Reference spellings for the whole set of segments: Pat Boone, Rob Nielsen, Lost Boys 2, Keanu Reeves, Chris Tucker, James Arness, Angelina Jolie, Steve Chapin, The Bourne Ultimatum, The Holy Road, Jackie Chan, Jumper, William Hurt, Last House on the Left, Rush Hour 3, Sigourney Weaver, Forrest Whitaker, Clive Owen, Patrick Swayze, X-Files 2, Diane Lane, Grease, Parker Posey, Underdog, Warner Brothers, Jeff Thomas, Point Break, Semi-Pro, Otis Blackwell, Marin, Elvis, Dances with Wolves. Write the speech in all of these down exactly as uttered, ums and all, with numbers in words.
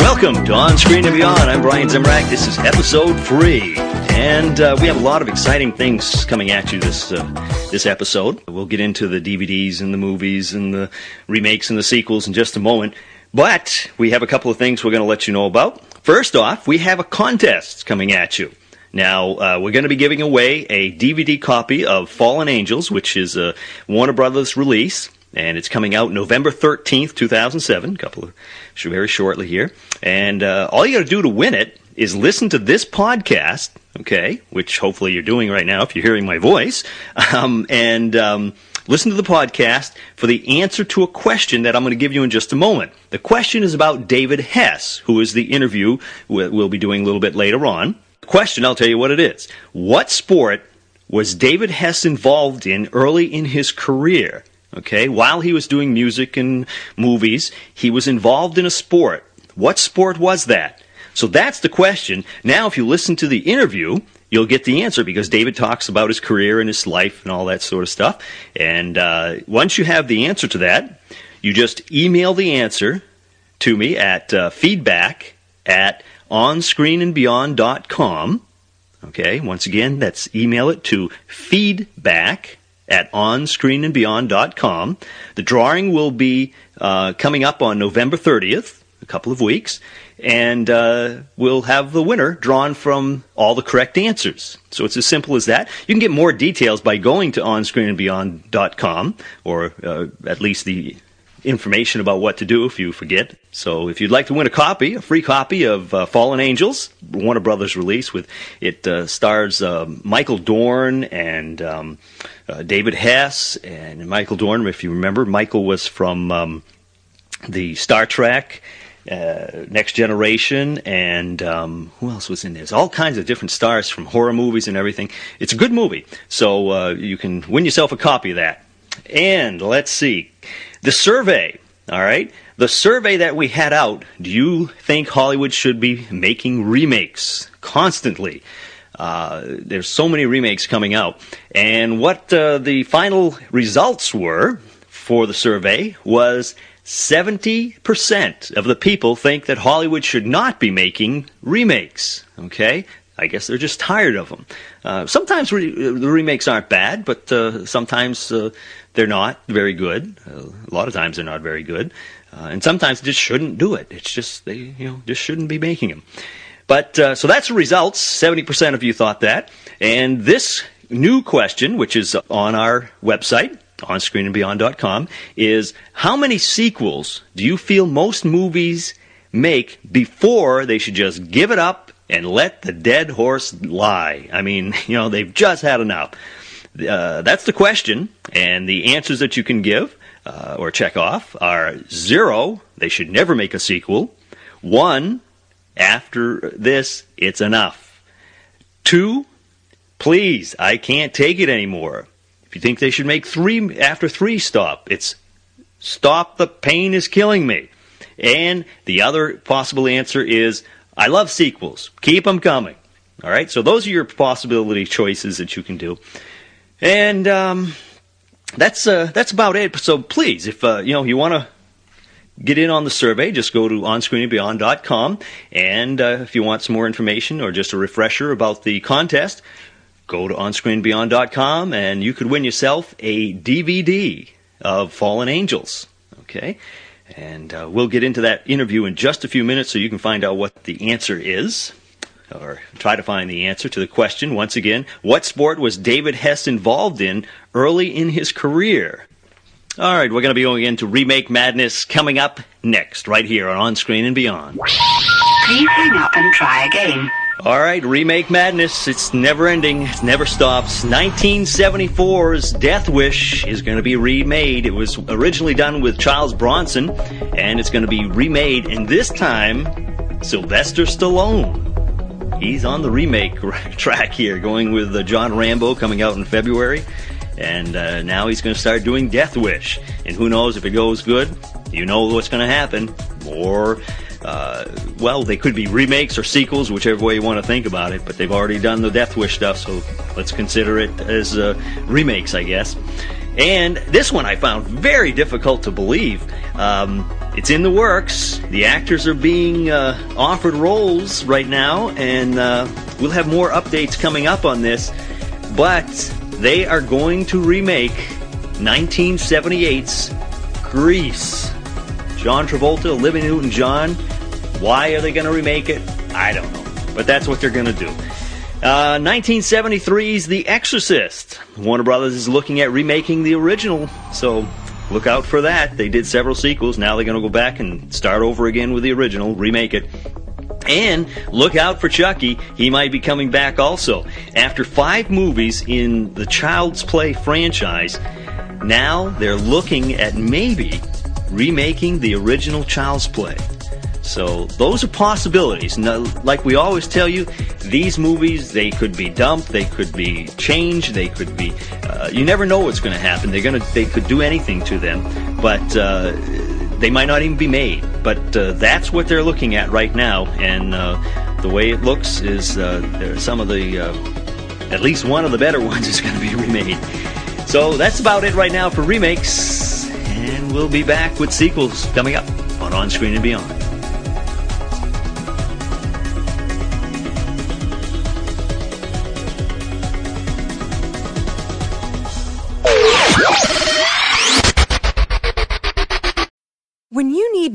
Welcome to On Screen and Beyond. I'm Brian Zemrack. This is episode three. And uh, we have a lot of exciting things coming at you this uh, this episode. We'll get into the D V Ds and the movies and the remakes and the sequels in just a moment. But we have a couple of things we're going to let you know about. First off, we have a contest coming at you. Now, uh, we're going to be giving away a D V D copy of Fallen Angels, which is a Warner Brothers release. And it's coming out November thirteenth, two thousand seven. A couple of, very shortly here. And uh, all you got to do to win it is listen to this podcast, okay, which hopefully you're doing right now if you're hearing my voice, um, and um, listen to the podcast for the answer to a question that I'm going to give you in just a moment. The question is about David Hess, who is the interview we'll be doing a little bit later on. The question, I'll tell you what it is. What sport was David Hess involved in early in his career? Okay, while he was doing music and movies, he was involved in a sport. What sport was that? So that's the question. Now, if you listen to the interview, you'll get the answer because David talks about his career and his life and all that sort of stuff. And uh, once you have the answer to that, you just email the answer to me at uh, feedback at onscreenandbeyond dot com. Okay, once again, that's email it to feedback at onscreenandbeyond dot com. The drawing will be uh, coming up on November thirtieth, a couple of weeks, and uh, we'll have the winner drawn from all the correct answers. So it's as simple as that. You can get more details by going to onscreenandbeyond dot com, or uh, at least the information about what to do if you forget. So if you'd like to win a copy, a free copy of uh, Fallen Angels, Warner Brothers release, with it uh, stars uh, Michael Dorn and um, uh, David Hess. And Michael Dorn, if you remember, Michael was from um, the Star Trek, uh, Next Generation, and um, who else was in this? All kinds of different stars from horror movies and everything. It's a good movie, so uh, you can win yourself a copy of that. And let's see. The survey, all right? The survey that we had out, do you think Hollywood should be making remakes constantly? Uh, there's so many remakes coming out. And what uh, the final results were for the survey was seventy percent of the people think that Hollywood should not be making remakes, okay? I guess they're just tired of them. Uh, sometimes re- the remakes aren't bad, but uh, sometimes uh, they're not very good. Uh, a lot of times they're not very good. Uh, and sometimes they just shouldn't do it. It's just, they you know, just shouldn't be making them. But, uh, so that's the results. seventy percent of you thought that. And this new question, which is on our website, on screen and beyond dot com, is how many sequels do you feel most movies make before they should just give it up and let the dead horse lie? I mean, you know, they've just had enough. Uh, that's the question. And the answers that you can give uh, or check off are zero, they should never make a sequel. One, after this, it's enough. Two, please, I can't take it anymore. If you think they should make three, after three, stop. It's stop, the pain is killing me. And the other possible answer is, I love sequels. Keep them coming. All right? So those are your possibility choices that you can do. And um, that's uh, that's about it. So please, if uh, you know you want to get in on the survey, just go to on screen and beyond dot com. And uh, if you want some more information or just a refresher about the contest, go to on screen beyond dot com, and you could win yourself a D V D of Fallen Angels. Okay? And uh, we'll get into that interview in just a few minutes so you can find out what the answer is, or try to find the answer to the question. Once again, what sport was David Hess involved in early in his career? All right, we're going to be going into Remake Madness coming up next, right here on On Screen and Beyond. Please hang up and try again. All right, Remake Madness, it's never-ending, it never stops. nineteen seventy-four's Death Wish is going to be remade. It was originally done with Charles Bronson, and it's going to be remade, and this time, Sylvester Stallone. He's on the remake track here, going with John Rambo, coming out in February. and uh, now he's going to start doing Death Wish. And who knows if it goes good? You know what's going to happen. Or, uh, well, they could be remakes or sequels, whichever way you want to think about it. But they've already done the Death Wish stuff, so let's consider it as uh, remakes, I guess. And this one I found very difficult to believe. Um, it's in the works. The actors are being uh, offered roles right now, and uh, we'll have more updates coming up on this. But they are going to remake nineteen seventy-eight's Grease. John Travolta, Olivia Newton-John. Why are they going to remake it? I don't know. But that's what they're going to do. Uh, nineteen seventy-three's The Exorcist. Warner Brothers is looking at remaking the original, so look out for that. They did several sequels. Now they're going to go back and start over again with the original, remake it. And look out for Chucky. He might be coming back also. After five movies in the Child's Play franchise, now they're looking at maybe remaking the original Child's Play. So those are possibilities. Now, like we always tell you, these movies, they could be dumped, they could be changed, they could be... Uh, you never know what's going to happen. They're gonna, they could do anything to them, but uh, they might not even be made. But uh, that's what they're looking at right now, and uh, the way it looks is uh, there are some of the... Uh, at least one of the better ones is going to be remade. So that's about it right now for remakes, and we'll be back with sequels coming up on On Screen and Beyond. When you need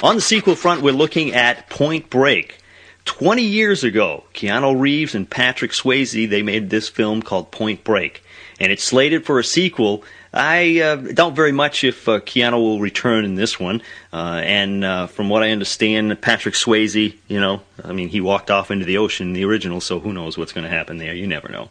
On the sequel front, we're looking at Point Break. Twenty years ago, Keanu Reeves and Patrick Swayze, they made this film called Point Break. And it's slated for a sequel. I uh, doubt very much if uh, Keanu will return in this one. Uh, and uh, from what I understand, Patrick Swayze, you know, I mean, he walked off into the ocean in the original, so who knows what's going to happen there. You never know.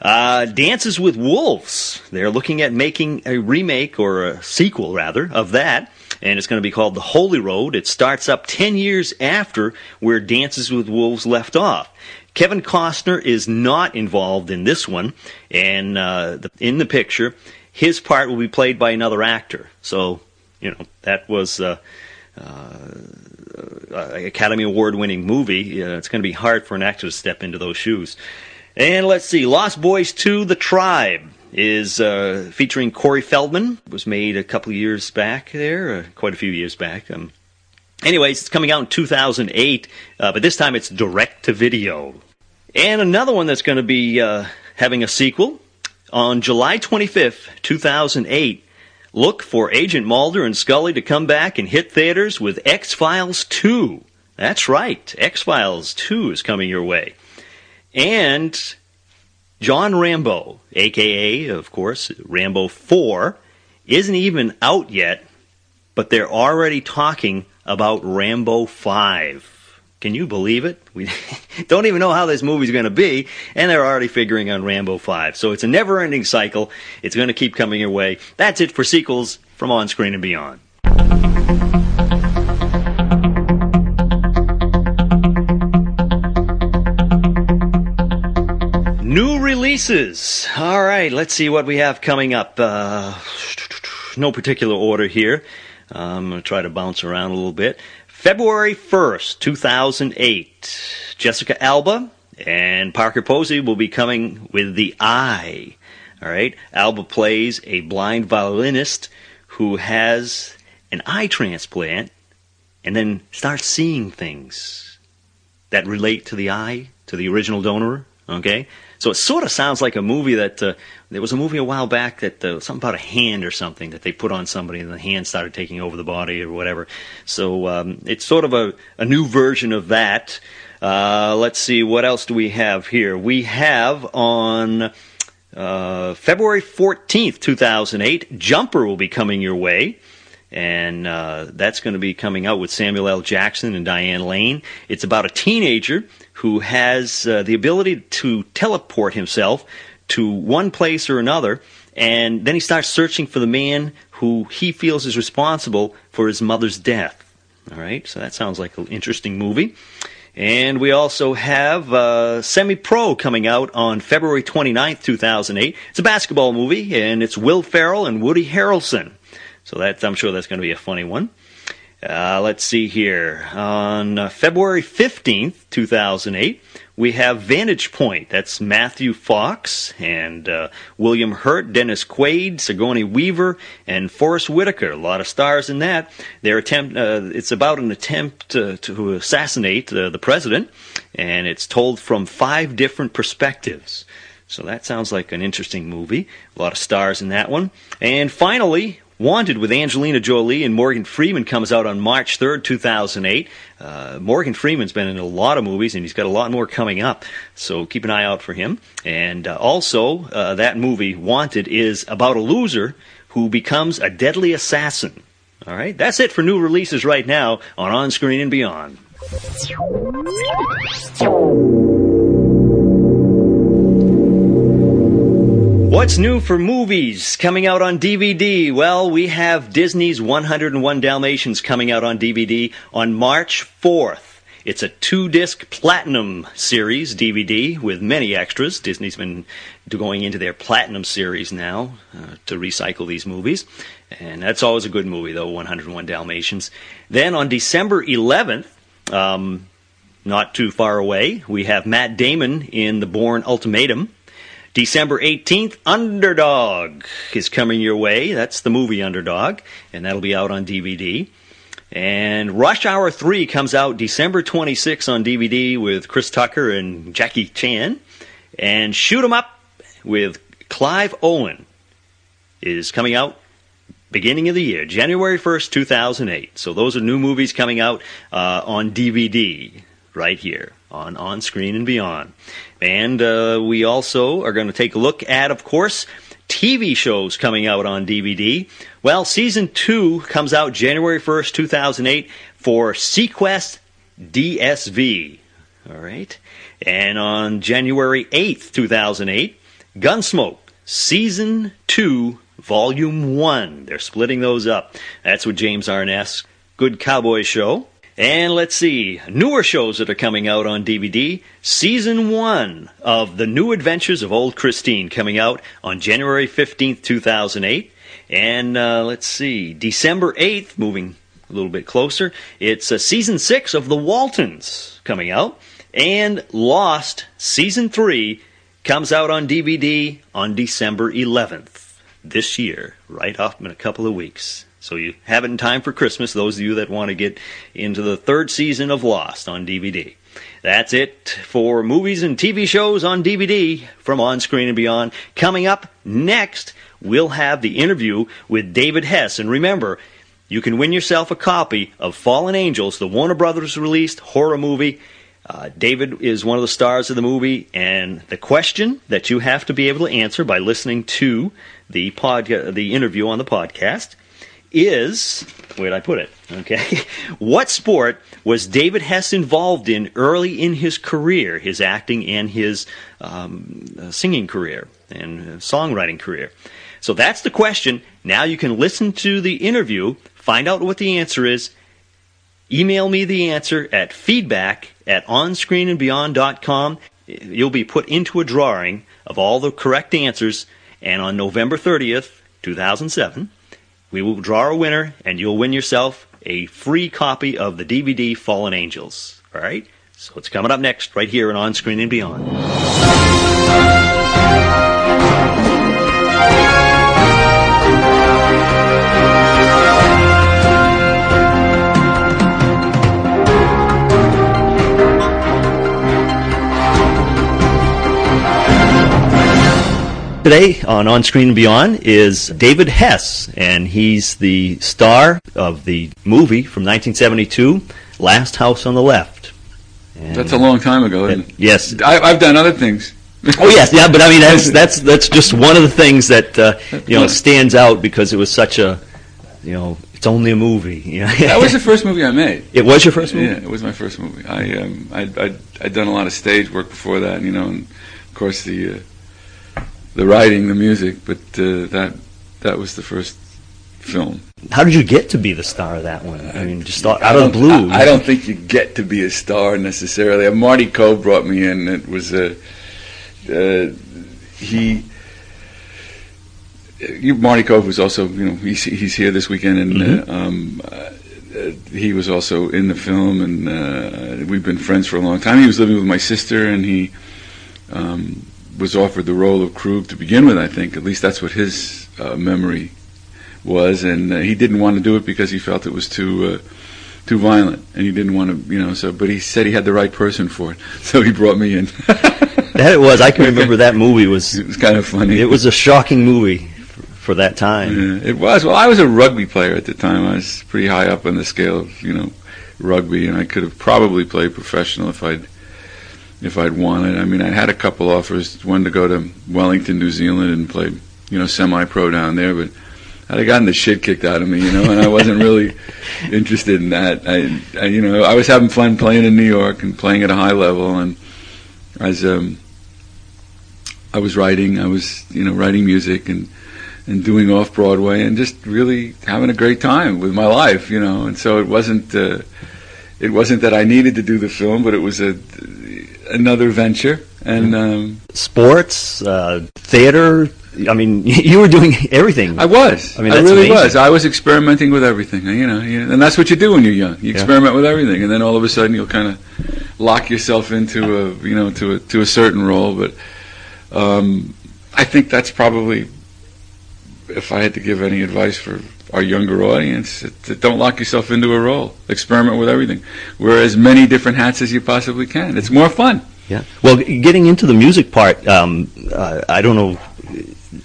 Uh, Dances with Wolves. They're looking at making a remake, or a sequel, rather, of that. And it's going to be called The Holy Road. It starts up ten years after where Dances with Wolves left off. Kevin Costner is not involved in this one, and uh, the, in the picture, his part will be played by another actor. So, you know, that was uh, uh, an Academy Award-winning movie. Uh, it's going to be hard for an actor to step into those shoes. And let's see, Lost Boys two, The Tribe. Is uh, featuring Corey Feldman. It was made a couple of years back there, uh, quite a few years back. Um, anyways, it's coming out in two thousand eight, uh, but this time it's direct-to-video. And another one that's going to be uh, having a sequel. On July twenty-fifth, two thousand eight, look for Agent Mulder and Scully to come back and hit theaters with X-Files two. That's right, X-Files two is coming your way. And John Rambo, a k a, of course, Rambo four, isn't even out yet, but they're already talking about Rambo five. Can you believe it? We don't even know how this movie's going to be, and they're already figuring on Rambo five. So it's a never-ending cycle. It's going to keep coming your way. That's it for sequels from On Screen and Beyond. New releases. All right, let's see what we have coming up. Uh, no particular order here. Um, I'm going to try to bounce around a little bit. February first, two thousand eight. Jessica Alba and Parker Posey will be coming with The Eye. All right, Alba plays a blind violinist who has an eye transplant and then starts seeing things that relate to the eye, to the original donor, okay? So it sort of sounds like a movie that, uh, there was a movie a while back that, uh, something about a hand or something that they put on somebody and the hand started taking over the body or whatever. So um, it's sort of a, a new version of that. Uh, let's see, what else do we have here? We have on uh, February fourteenth, two thousand eight, Jumper will be coming your way. And uh, that's going to be coming out with Samuel L. Jackson and Diane Lane. It's about a teenager who has uh, the ability to teleport himself to one place or another, and then he starts searching for the man who he feels is responsible for his mother's death. All right, so that sounds like an interesting movie. And we also have uh, Semi-Pro coming out on February twenty-ninth, two thousand eight. It's a basketball movie, and it's Will Ferrell and Woody Harrelson. So that's, I'm sure that's going to be a funny one. Uh, let's see here. On uh, February fifteenth, two thousand eight, we have Vantage Point. That's Matthew Fox and uh, William Hurt, Dennis Quaid, Sigourney Weaver, and Forrest Whitaker. A lot of stars in that. Their attempt. Uh, it's about an attempt uh, to assassinate uh, the president, and it's told from five different perspectives. So that sounds like an interesting movie. A lot of stars in that one. And finally, Wanted with Angelina Jolie and Morgan Freeman comes out on March third, two thousand eight. Uh, Morgan Freeman's been in a lot of movies, and he's got a lot more coming up, so keep an eye out for him. And uh, also, uh, that movie, Wanted, is about a loser who becomes a deadly assassin. All right, that's it for new releases right now on On Screen and Beyond. What's new for movies coming out on D V D? Well, we have Disney's one oh one Dalmatians coming out on D V D on March fourth. It's a two-disc Platinum Series D V D with many extras. Disney's been going into their Platinum Series now uh, to recycle these movies. And that's always a good movie, though, one oh one Dalmatians. Then on December eleventh, um, not too far away, we have Matt Damon in The Bourne Ultimatum. December eighteenth, Underdog is coming your way. That's the movie Underdog, and that'll be out on D V D. And Rush Hour three comes out December twenty-sixth on D V D with Chris Tucker and Jackie Chan. And Shoot 'Em Up with Clive Owen is coming out beginning of the year, January first, two thousand eight. So those are new movies coming out uh, on D V D right here on On Screen and Beyond. And uh, we also are going to take a look at, of course, T V shows coming out on D V D. Well, Season two comes out January first, two thousand eight for Sequest D S V. All right. And on January eighth, two thousand eight, Gunsmoke, Season two, Volume one. They're splitting those up. That's with James Arness. Good Cowboy Show. And let's see, newer shows that are coming out on D V D. Season one of The New Adventures of Old Christine coming out on January fifteenth, two thousand eight. And uh, let's see, December eighth, moving a little bit closer, it's uh, Season six of The Waltons coming out. And Lost, Season three, comes out on D V D on December eleventh this year, right off in a couple of weeks. So you have it in time for Christmas, those of you that want to get into the third season of Lost on D V D. That's it for movies and T V shows on D V D from On Screen and Beyond. Coming up next, we'll have the interview with David Hess. And remember, you can win yourself a copy of Fallen Angels, the Warner Brothers released horror movie. Uh, David is one of the stars of the movie, and the question that you have to be able to answer by listening to the podca- the interview on the podcast is, where'd I put it? Okay. What sport was David Hess involved in early in his career, his acting and his um, singing career and songwriting career? So that's the question. Now you can listen to the interview, find out what the answer is, email me the answer at feedback at onscreenandbeyond.com. You'll be put into a drawing of all the correct answers, and on November thirtieth, two thousand seven, we will draw a winner, and you'll win yourself a free copy of the D V D Fallen Angels. All right? So it's coming up next right here on On Screen and Beyond. Today on On Screen and Beyond is David Hess, and he's the star of the movie from nineteen seventy-two, Last House on the Left. And that's a long time ago, isn't it? Yes. I, I've done other things. Oh, yes. Yeah, but I mean, that's that's that's just one of the things that, uh, you know, stands out because it was such a, you know, it's only a movie. You know? That was the first movie I made. It was your first movie? Yeah, it was my first movie. I, um, I'd, I'd, I'd done a lot of stage work before that, you know, and, of course, the uh, the writing, the music, but uh, that that was the first film. How did you get to be the star of that one? I mean, just out of the blue. I, I don't think you get to be a star necessarily. Marty Coe brought me in. It was a... Uh, he, you, Marty Coe was also, you know, he's, he's here this weekend, and mm-hmm. uh, um, uh, he was also in the film, and uh, we've been friends for a long time. He was living with my sister, and he um, was offered the role of Krug to begin with, I think. At least that's what his uh, memory was, and uh, he didn't want to do it because he felt it was too... Uh, too violent, and he didn't want to, you know, so, but he said he had the right person for it, so he brought me in. That it was, I can remember that movie was... It was kind of funny. It was a shocking movie for, for that time. Yeah, it was. Well, I was a rugby player at the time. I was pretty high up on the scale of, you know, rugby, and I could have probably played professional if I'd, if I'd wanted. I mean, I had a couple offers, one to go to Wellington, New Zealand, and play, you know, semi-pro down there, but... I'd have gotten the shit kicked out of me, you know, and I wasn't really interested in that. I, I, you know, I was having fun playing in New York and playing at a high level, and as um, I was writing, I was, you know, writing music and and doing off Broadway and just really having a great time with my life, you know. And so it wasn't uh, it wasn't that I needed to do the film, but it was a another venture and um, sports, uh, theater. I mean, you were doing everything. I was. I mean, that's I really amazing. was. I was experimenting with everything, you know, and that's what you do when you're young. You yeah. experiment with everything, and then all of a sudden you'll kind of lock yourself into a, you know, to a, to a certain role. But um, I think that's probably, if I had to give any advice for our younger audience, it, it don't lock yourself into a role. Experiment with everything. Wear as many different hats as you possibly can. It's more fun. Yeah. Well, getting into the music part, um, uh, I don't know.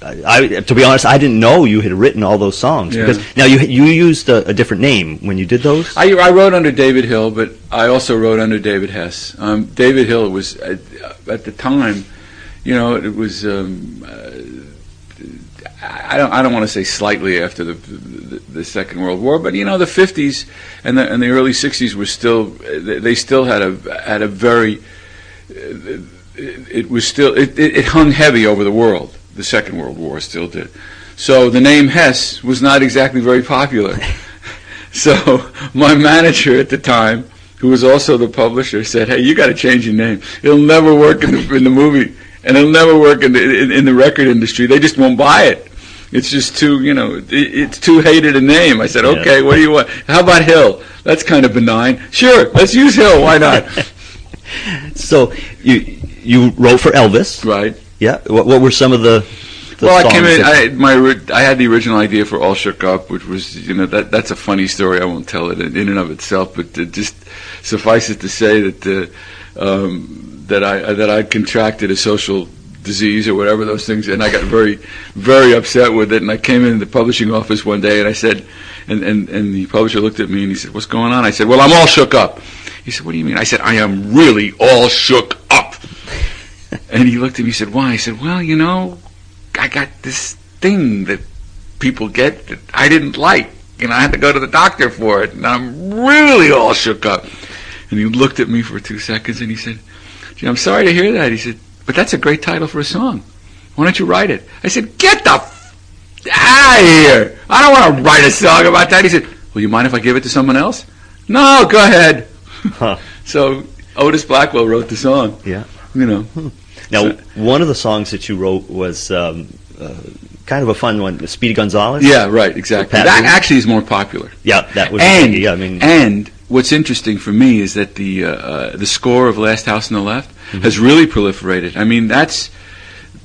I, to be honest, I didn't know you had written all those songs. Yeah. Because now you you used a, a different name when you did those. I, I wrote under David Hill, but I also wrote under David Hess. Um, David Hill was at, at the time, you know, it was um, uh, I don't I don't want to say slightly after the, the the Second World War, but you know the fifties and the and the early sixties were still they still had a had a very uh, it, it was still it, it, it hung heavy over the world. The Second World War still did. So the name Hess was not exactly very popular. So my manager at the time, who was also the publisher, said, hey, you got to change your name. It'll never work in the, in the movie, and it'll never work in the, in, in the record industry. They just won't buy it. It's just too, you know, it, it's too hated a name. I said, okay, yeah. What do you want? How about Hill? That's kind of benign. Sure, let's use Hill. Why not? So you, you wrote for Elvis. Right. Yeah. What, what were some of the, the well, songs? Well, I came in. I my I had the original idea for All Shook Up, which was you know that that's a funny story. I won't tell it in and of itself, but it just suffice it to say that uh, um, that I that I contracted a social disease or whatever those things, and I got very very upset with it. And I came into the publishing office one day, and I said, and and and the publisher looked at me and he said, "What's going on?" I said, "Well, I'm all shook up." He said, "What do you mean?" I said, "I am really all shook up." And he looked at me and said, why? I said, well, you know, I got this thing that people get that I didn't like, and I had to go to the doctor for it, and I'm really all shook up. And he looked at me for two seconds, and he said, gee, I'm sorry to hear that. He said, but that's a great title for a song. Why don't you write it? I said, get the f out of here. I don't want to write a song about that. He said, well, you mind if I give it to someone else? No, go ahead. Huh. So Otis Blackwell wrote the song. Yeah. You know. Hmm. Now, so, one of the songs that you wrote was um, uh, kind of a fun one, Speedy Gonzales. Yeah, right, exactly. That actually is more popular. Yeah, that was. And yeah, I mean, and what's interesting for me is that the uh, uh, the score of Last House on the Left mm-hmm. has really proliferated. I mean, that's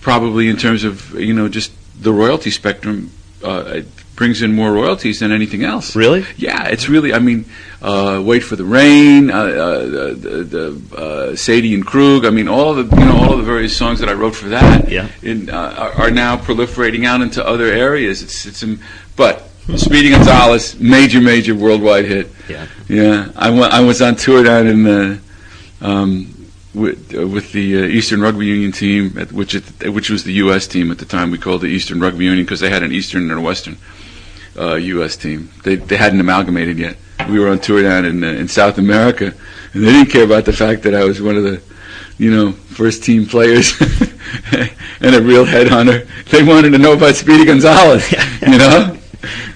probably in terms of you know just the royalty spectrum. Uh, it brings in more royalties than anything else. Really? Yeah, it's really. I mean, uh, Wait for the Rain, uh, uh, the, the uh, Sadie and Krug. I mean, all of the you know all of the various songs that I wrote for that yeah. in, uh, are, are now proliferating out into other areas. It's it's. Um, but Speedy Gonzales, major major worldwide hit. Yeah. Yeah. I, w I was on tour down in uh, um, with, uh, with the uh, Eastern Rugby Union team, at which it, which was the U S team at the time. We called the Eastern Rugby Union because they had an Eastern and a Western uh, U S team. They they hadn't amalgamated yet. We were on tour down in uh, in South America, and they didn't care about the fact that I was one of the, you know, first team players and a real headhunter. They wanted to know about Speedy Gonzalez, you know.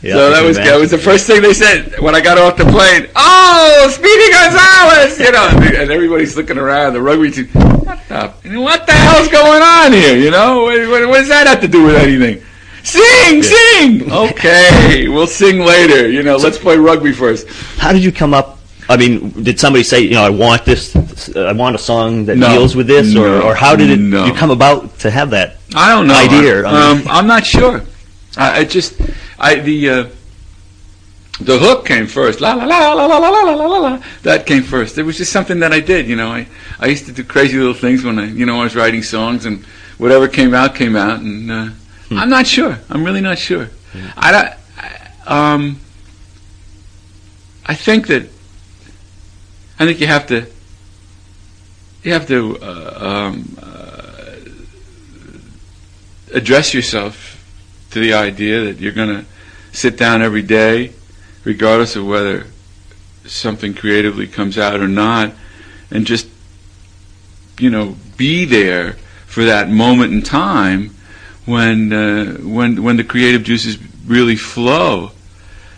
Yeah, so that was that was the first thing they said when I got off the plane. Oh, Speedy Gonzalez, you know, and everybody's looking around the rugby team. What the, what the hell's going on here? You know, what, what, what does that have to do with anything? Sing, sing. Okay, we'll sing later. You know, so, let's play rugby first. How did you come up? I mean, did somebody say, you know, I want this, I want a song that no, deals with this, no, or, or how did it no. you come about to have that? I don't know. Idea. I, um, I mean, I'm not sure. I, I just. I, the uh, the hook came first. La la la la la la la la la la. That came first. It was just something that I did. You know, I, I used to do crazy little things when I you know I was writing songs, and whatever came out came out. And uh, hmm. I'm not sure. I'm really not sure. Hmm. I, I um I think that I think you have to you have to uh, um, uh, address yourself to the idea that you're going to sit down every day, regardless of whether something creatively comes out or not, and just, you know, be there for that moment in time when uh, when when the creative juices really flow.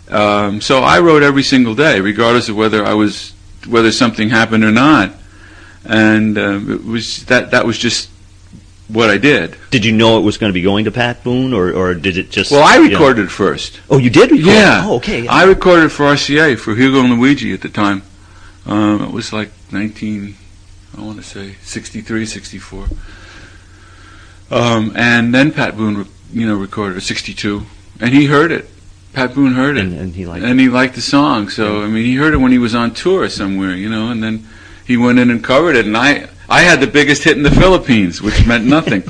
Um, so I wrote every single day, regardless of whether I was whether something happened or not, and uh, it was that that was just what I did. Did you know it was going to be going to Pat Boone, or, or did it just... Well, I recorded you know? first. Oh, you did record? Yeah. Oh, okay. Yeah. I recorded for R C A, for Hugo and Luigi at the time. Um, it was like nineteen, I want to say, sixty-three, sixty-four. Um, and then Pat Boone, you know, recorded, sixty-two. And he heard it. Pat Boone heard it. And, and he liked and it. And he liked the song. So, I mean, he heard it when he was on tour somewhere, you know, and then he went in and covered it, and I... I had the biggest hit in the Philippines, which meant nothing.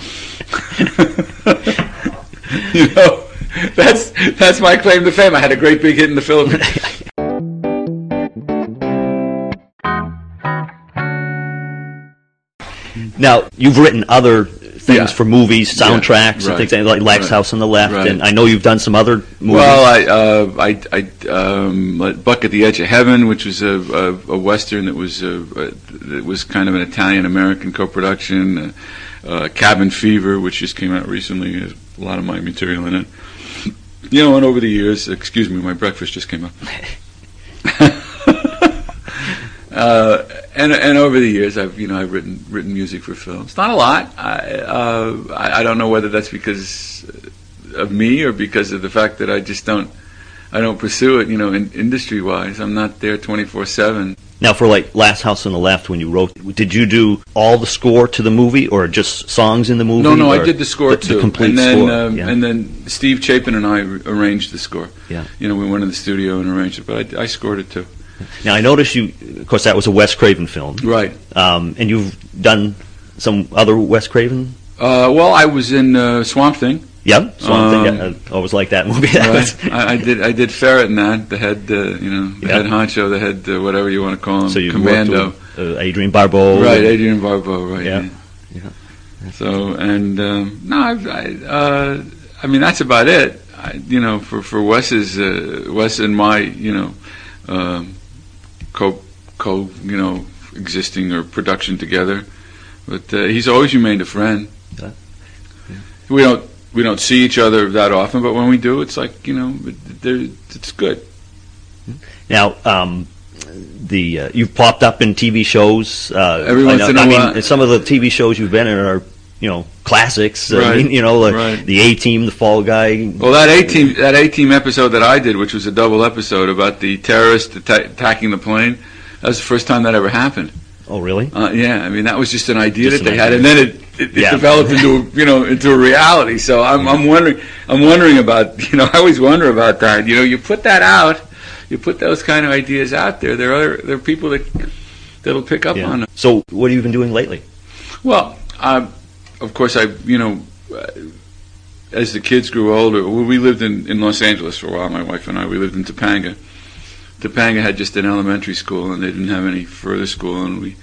You know, that's that's my claim to fame. I had a great big hit in the Philippines. Now, you've written other things yeah. for movies, soundtracks, yeah, right, and things like Last right, House on the Left, right. and I know you've done some other movies. Well, I, uh, I, I um, Buck at the Edge of Heaven, which was a, a, a western that was a, a, that was kind of an Italian-American co-production. Uh, uh, Cabin Fever, which just came out recently, has a lot of my material in it. You know, and over the years, excuse me, my breakfast just came up. uh, And and over the years, I've you know I've written written music for films. Not a lot. I uh, I, I don't know whether that's because of me or because of the fact that I just don't I don't pursue it. You know, in, industry wise, I'm not there twenty-four seven. Now, for like Last House on the Left, when you wrote, did you do all the score to the movie or just songs in the movie? No, no, I did the score the, too. The complete and then, score. Um, yeah. And then Steve Chapin and I arranged the score. Yeah. You know, we went in the studio and arranged it, but I, I scored it too. Now, I noticed you, of course, that was a Wes Craven film. Right. Um, and you've done some other Wes Craven? Uh, well, I was in uh, Swamp Thing. Yep, Swamp um, Thing. I always liked that movie. Right. I, I did I did Ferret in that, the head, uh, you know, the yep. head honcho, the head, uh, whatever you want to call him, so you commando. With, uh, Adrian Barbeau. Right, Adrian Barbeau, right. Yep. Yeah. yeah. So, and, um, no, I, I, uh, I mean, that's about it. I, you know, for, for Wes's, uh, Wes and my, you know, Um, co, co, you know, existing or production together, but uh, he's always remained a friend. Yeah. Yeah. We don't we don't see each other that often, but when we do, it's like you know, it, it's good. Now, um, the uh, you've popped up in T V shows. Uh, Every once I know, in a I mean, while. Some of the T V shows you've been in are, you know, classics. Right. I mean, you know, like right. the A-Team, the Fall Guy. Well, that A-Team, that A-Team episode that I did, which was a double episode about the terrorist atta- attacking the plane, that was the first time that ever happened. Oh, really? Uh, yeah. I mean, that was just an idea just that an they idea. had, and then it, it, it yeah. developed into, a, you know, into a reality. So I'm, I'm wondering, I'm wondering about, you know, I always wonder about that. You know, you put that out, you put those kind of ideas out there. There are there are people that that'll pick up yeah. on them. So, what have you been doing lately? Well, I. Of course, I, you know, as the kids grew older, we lived in, in Los Angeles for a while, my wife and I. We lived in Topanga. Topanga had just an elementary school, and they didn't have any further school, and we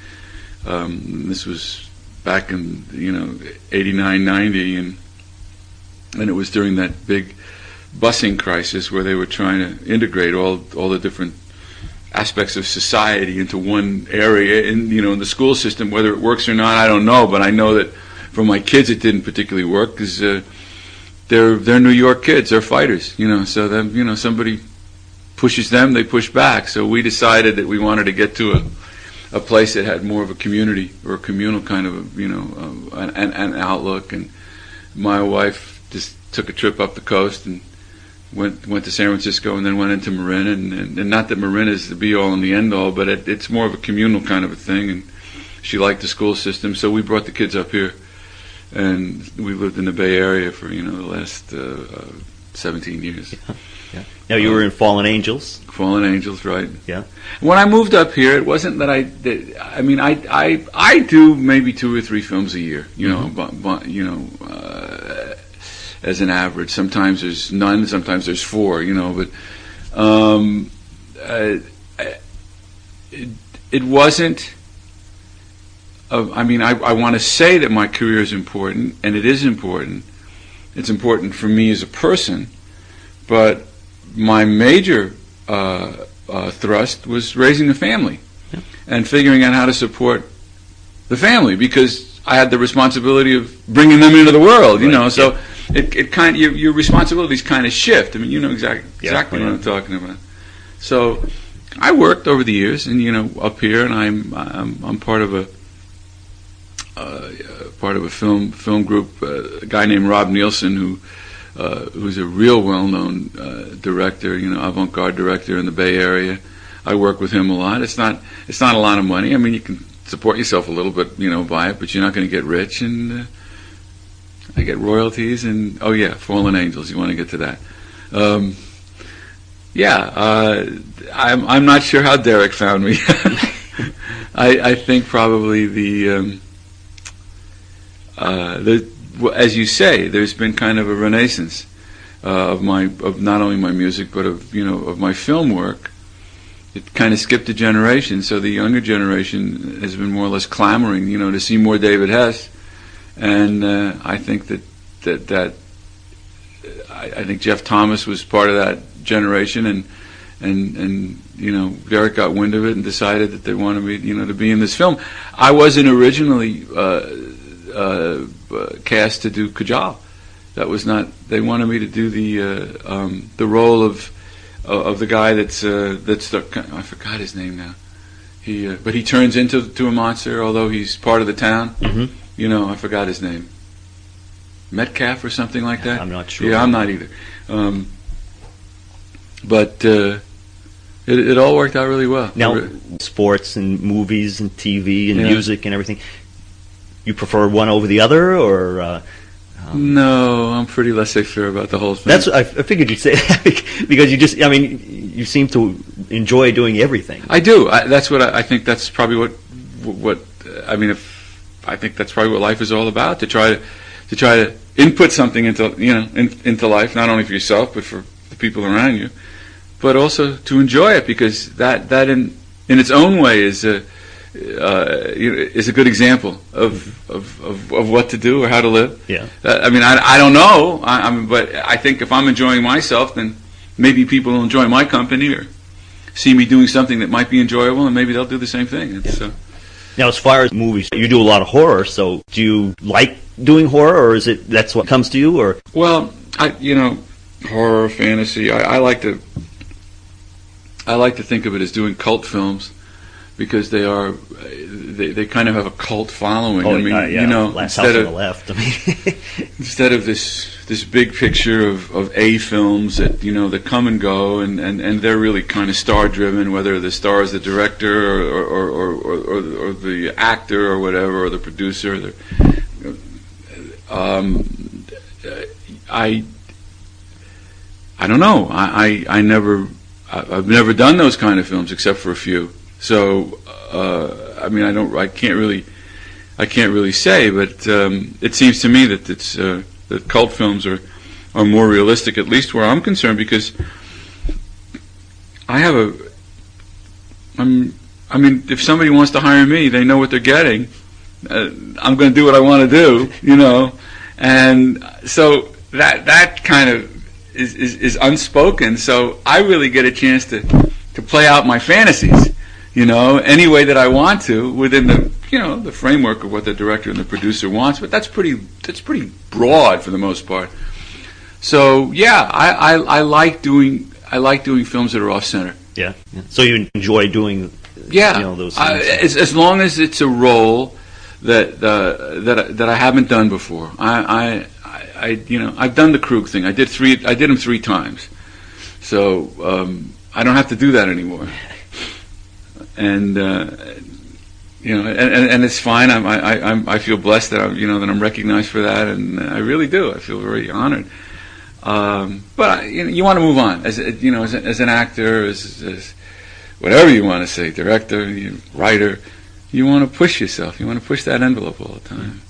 Um, this was back in, you know, eighty-nine, ninety, and and it was during that big busing crisis where they were trying to integrate all all the different aspects of society into one area, in, you know, in the school system. Whether it works or not, I don't know, but I know that for my kids it didn't particularly work, because uh, they're they're New York kids, they're fighters, you know. So then, you know, somebody pushes them, they push back. So we decided that we wanted to get to a a place that had more of a community or a communal kind of, you know, uh, an, an outlook. And my wife just took a trip up the coast and went went to San Francisco, and then went into Marin, and, and, and not that Marin is the be-all and the end-all, but it, it's more of a communal kind of a thing, and she liked the school system, so we brought the kids up here, and we lived in the Bay Area for, you know, the last uh, uh, seventeen years. Yeah. Yeah. Now, you um, were in Fallen Angels. Fallen Angels, right. Yeah. When I moved up here, it wasn't that I, that, I mean, I, I, I do maybe two or three films a year, you mm-hmm. know, but, but, you know, uh, as an average. Sometimes there's none, sometimes there's four, you know, but um, uh, it, it wasn't, uh, I mean, I, I want to say that my career is important, and it is important. It's important for me as a person, but my major uh, uh, thrust was raising the family, yeah, and figuring out how to support the family, because I had the responsibility of bringing them into the world, you right. know, so... Yeah. It, it kind of, your, your responsibilities kind of shift. I mean, you know exact, exactly yeah, what I'm talking about. So, I worked over the years, and you know, up here, and I'm I'm, I'm part of a uh, part of a film film group. Uh, a guy named Rob Nielsen, who uh, who's a real well-known uh, director, you know, avant-garde director in the Bay Area. I work with him a lot. It's not it's not a lot of money. I mean, you can support yourself a little bit, you know, by it, but you're not going to get rich. And uh, I get royalties, and oh yeah, Fallen Angels. You want to get to that? Um, yeah, uh, I'm. I'm not sure how Derek found me. I, I think probably the, um, uh, the, as you say, there's been kind of a renaissance uh, of my, of not only my music, but of, you know, of my film work. It kind of skipped a generation, so the younger generation has been more or less clamoring, you know, to see more David Hess. And uh, I think that that, that I, I think Jeff Thomas was part of that generation, and and and you know, Derek got wind of it and decided that they wanted me, you know, to be in this film. I wasn't originally uh, uh, cast to do Kajal. That was not. They wanted me to do the uh, um, the role of uh, of the guy that's uh, that's the, I forgot his name now. He uh, but he turns into to a monster, although he's part of the town. Mm-hmm. You know, I forgot his name. Metcalf or something like that? I'm not sure. Yeah, I'm not either. Um, but uh, it, it all worked out really well. Now, sports and movies and T V and yeah. music and everything, you prefer one over the other, or...? Uh, um, no, I'm pretty laissez-faire about the whole thing. That's I figured you'd say that, because you just, I mean, you seem to enjoy doing everything. I do. I, that's what I, I think that's probably what, what I mean, if... I think that's probably what life is all about, to try to, to try to input something into, you know, in, into life, not only for yourself but for the people around you, but also to enjoy it, because that that in in its own way is a uh, you know, is a good example of, of of of what to do or how to live. Yeah. Uh, I mean, I, I don't know, I, I'm, but I think if I'm enjoying myself, then maybe people will enjoy my company or see me doing something that might be enjoyable, and maybe they'll do the same thing. It's, yeah. uh, Now, as far as movies, you do a lot of horror, so do you like doing horror, or is it that's what comes to you? Or well, I you know, horror, fantasy. I, I like to I like to think of it as doing cult films, because they are they, they kind of have a cult following. Oh, I mean, uh, yeah. you know, Last House on the Left. I mean, instead of this this big picture of, of A films that, you know, that come and go, and, and, and they're really kind of star driven, whether the star is the director or or, or, or, or, or the actor or whatever, or the producer. Or the, um, I I don't know. I, I, I never I've never done those kind of films except for a few. So, uh, I mean, I don't, I can't really, I can't really say, but um, it seems to me that it's uh, that cult films are, are more realistic, at least where I'm concerned, because I have a, I'm, I mean, if somebody wants to hire me, they know what they're getting. Uh, I'm going to do what I want to do, you know. And so that that kind of is, is, is unspoken. So I really get a chance to, to play out my fantasies, you know, any way that I want to within the, you know, the framework of what the director and the producer wants. But that's pretty that's pretty broad for the most part. So yeah, I, I, I like doing I like doing films that are off center. Yeah. yeah. So you enjoy doing yeah you know, those things. I, as, as long as it's a role that uh, that that I haven't done before. I, I I you know I've done the Krug thing. I did three. I did them three times, so um, I don't have to do that anymore. And uh, you know, and, and it's fine. I'm, I I I feel blessed that I'm you know that I'm recognized for that, and I really do. I feel very honored. Um, but you know, you want to move on as you know as, as an actor, as, as whatever you want to say, director, writer. You want to push yourself. You want to push that envelope all the time.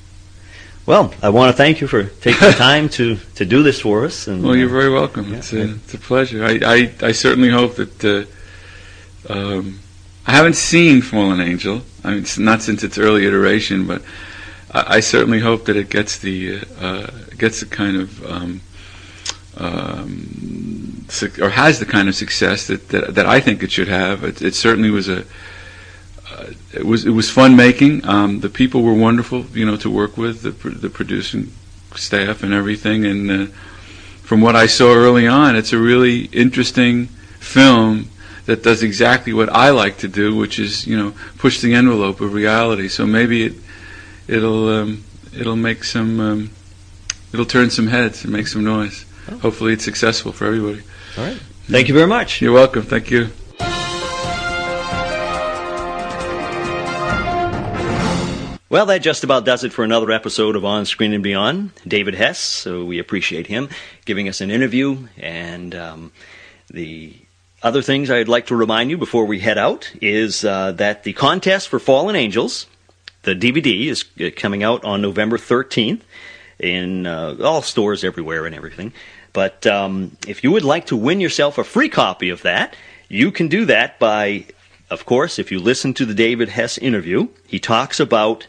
Well, I want to thank you for taking the time to, to do this for us. And, well, you're very welcome. Yeah, it's, a, it's a pleasure. I, I, I certainly hope that... Uh, um, I haven't seen Fallen Angel. I mean, it's not since its early iteration, but I, I certainly hope that it gets the uh, gets the kind of... Um, um, or has the kind of success that, that, that I think it should have. It, it certainly was a... It was it was fun making. Um, the people were wonderful, you know, to work with, the the producing staff and everything. And uh, from what I saw early on, it's a really interesting film that does exactly what I like to do, which is you know push the envelope of reality. So maybe it it'll um, it'll make some um, it'll turn some heads and make some noise. Oh. Hopefully, it's successful for everybody. All right. Thank you very much. You're welcome. Thank you. Well, that just about does it for another episode of On Screen and Beyond. David Hess, so we appreciate him giving us an interview. And um, the other things I'd like to remind you before we head out is uh, that the contest for Fallen Angels, the D V D, is coming out on November thirteenth in uh, all stores everywhere and everything. But um, if you would like to win yourself a free copy of that, you can do that by, of course, if you listen to the David Hess interview, he talks about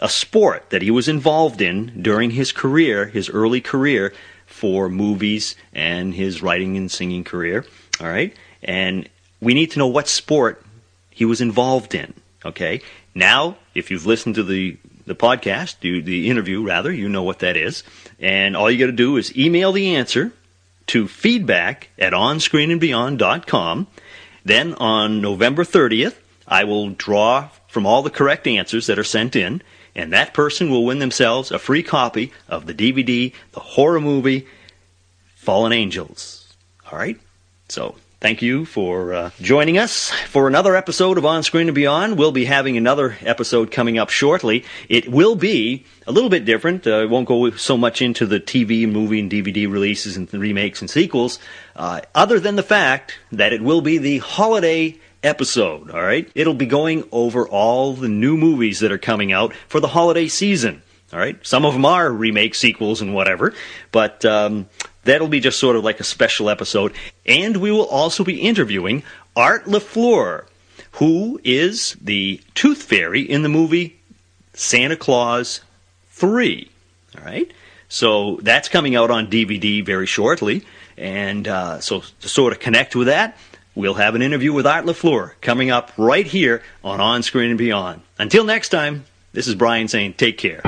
a sport that he was involved in during his career, his early career, for movies and his writing and singing career, all right? And we need to know what sport he was involved in, okay? Now, if you've listened to the, the podcast, you, the interview, rather, you know what that is. And all you got to do is email the answer to feedback at onscreenandbeyond dot com. Then on November thirtieth, I will draw from all the correct answers that are sent in, and that person will win themselves a free copy of the D V D, the horror movie, Fallen Angels. All right? So thank you for uh, joining us for another episode of On Screen and Beyond. We'll be having another episode coming up shortly. It will be a little bit different. Uh, it won't go so much into the T V, movie, and D V D releases and remakes and sequels, uh, other than the fact that it will be the holiday episode, all right? It'll be going over all the new movies that are coming out for the holiday season, all right? Some of them are remake sequels and whatever, but um, that'll be just sort of like a special episode. And we will also be interviewing Art LaFleur, who is the Tooth Fairy in the movie Santa Claus three, all right? So that's coming out on D V D very shortly, and uh, so to sort of connect with that, we'll have an interview with Art LaFleur coming up right here on On Screen and Beyond. Until next time, this is Brian saying take care.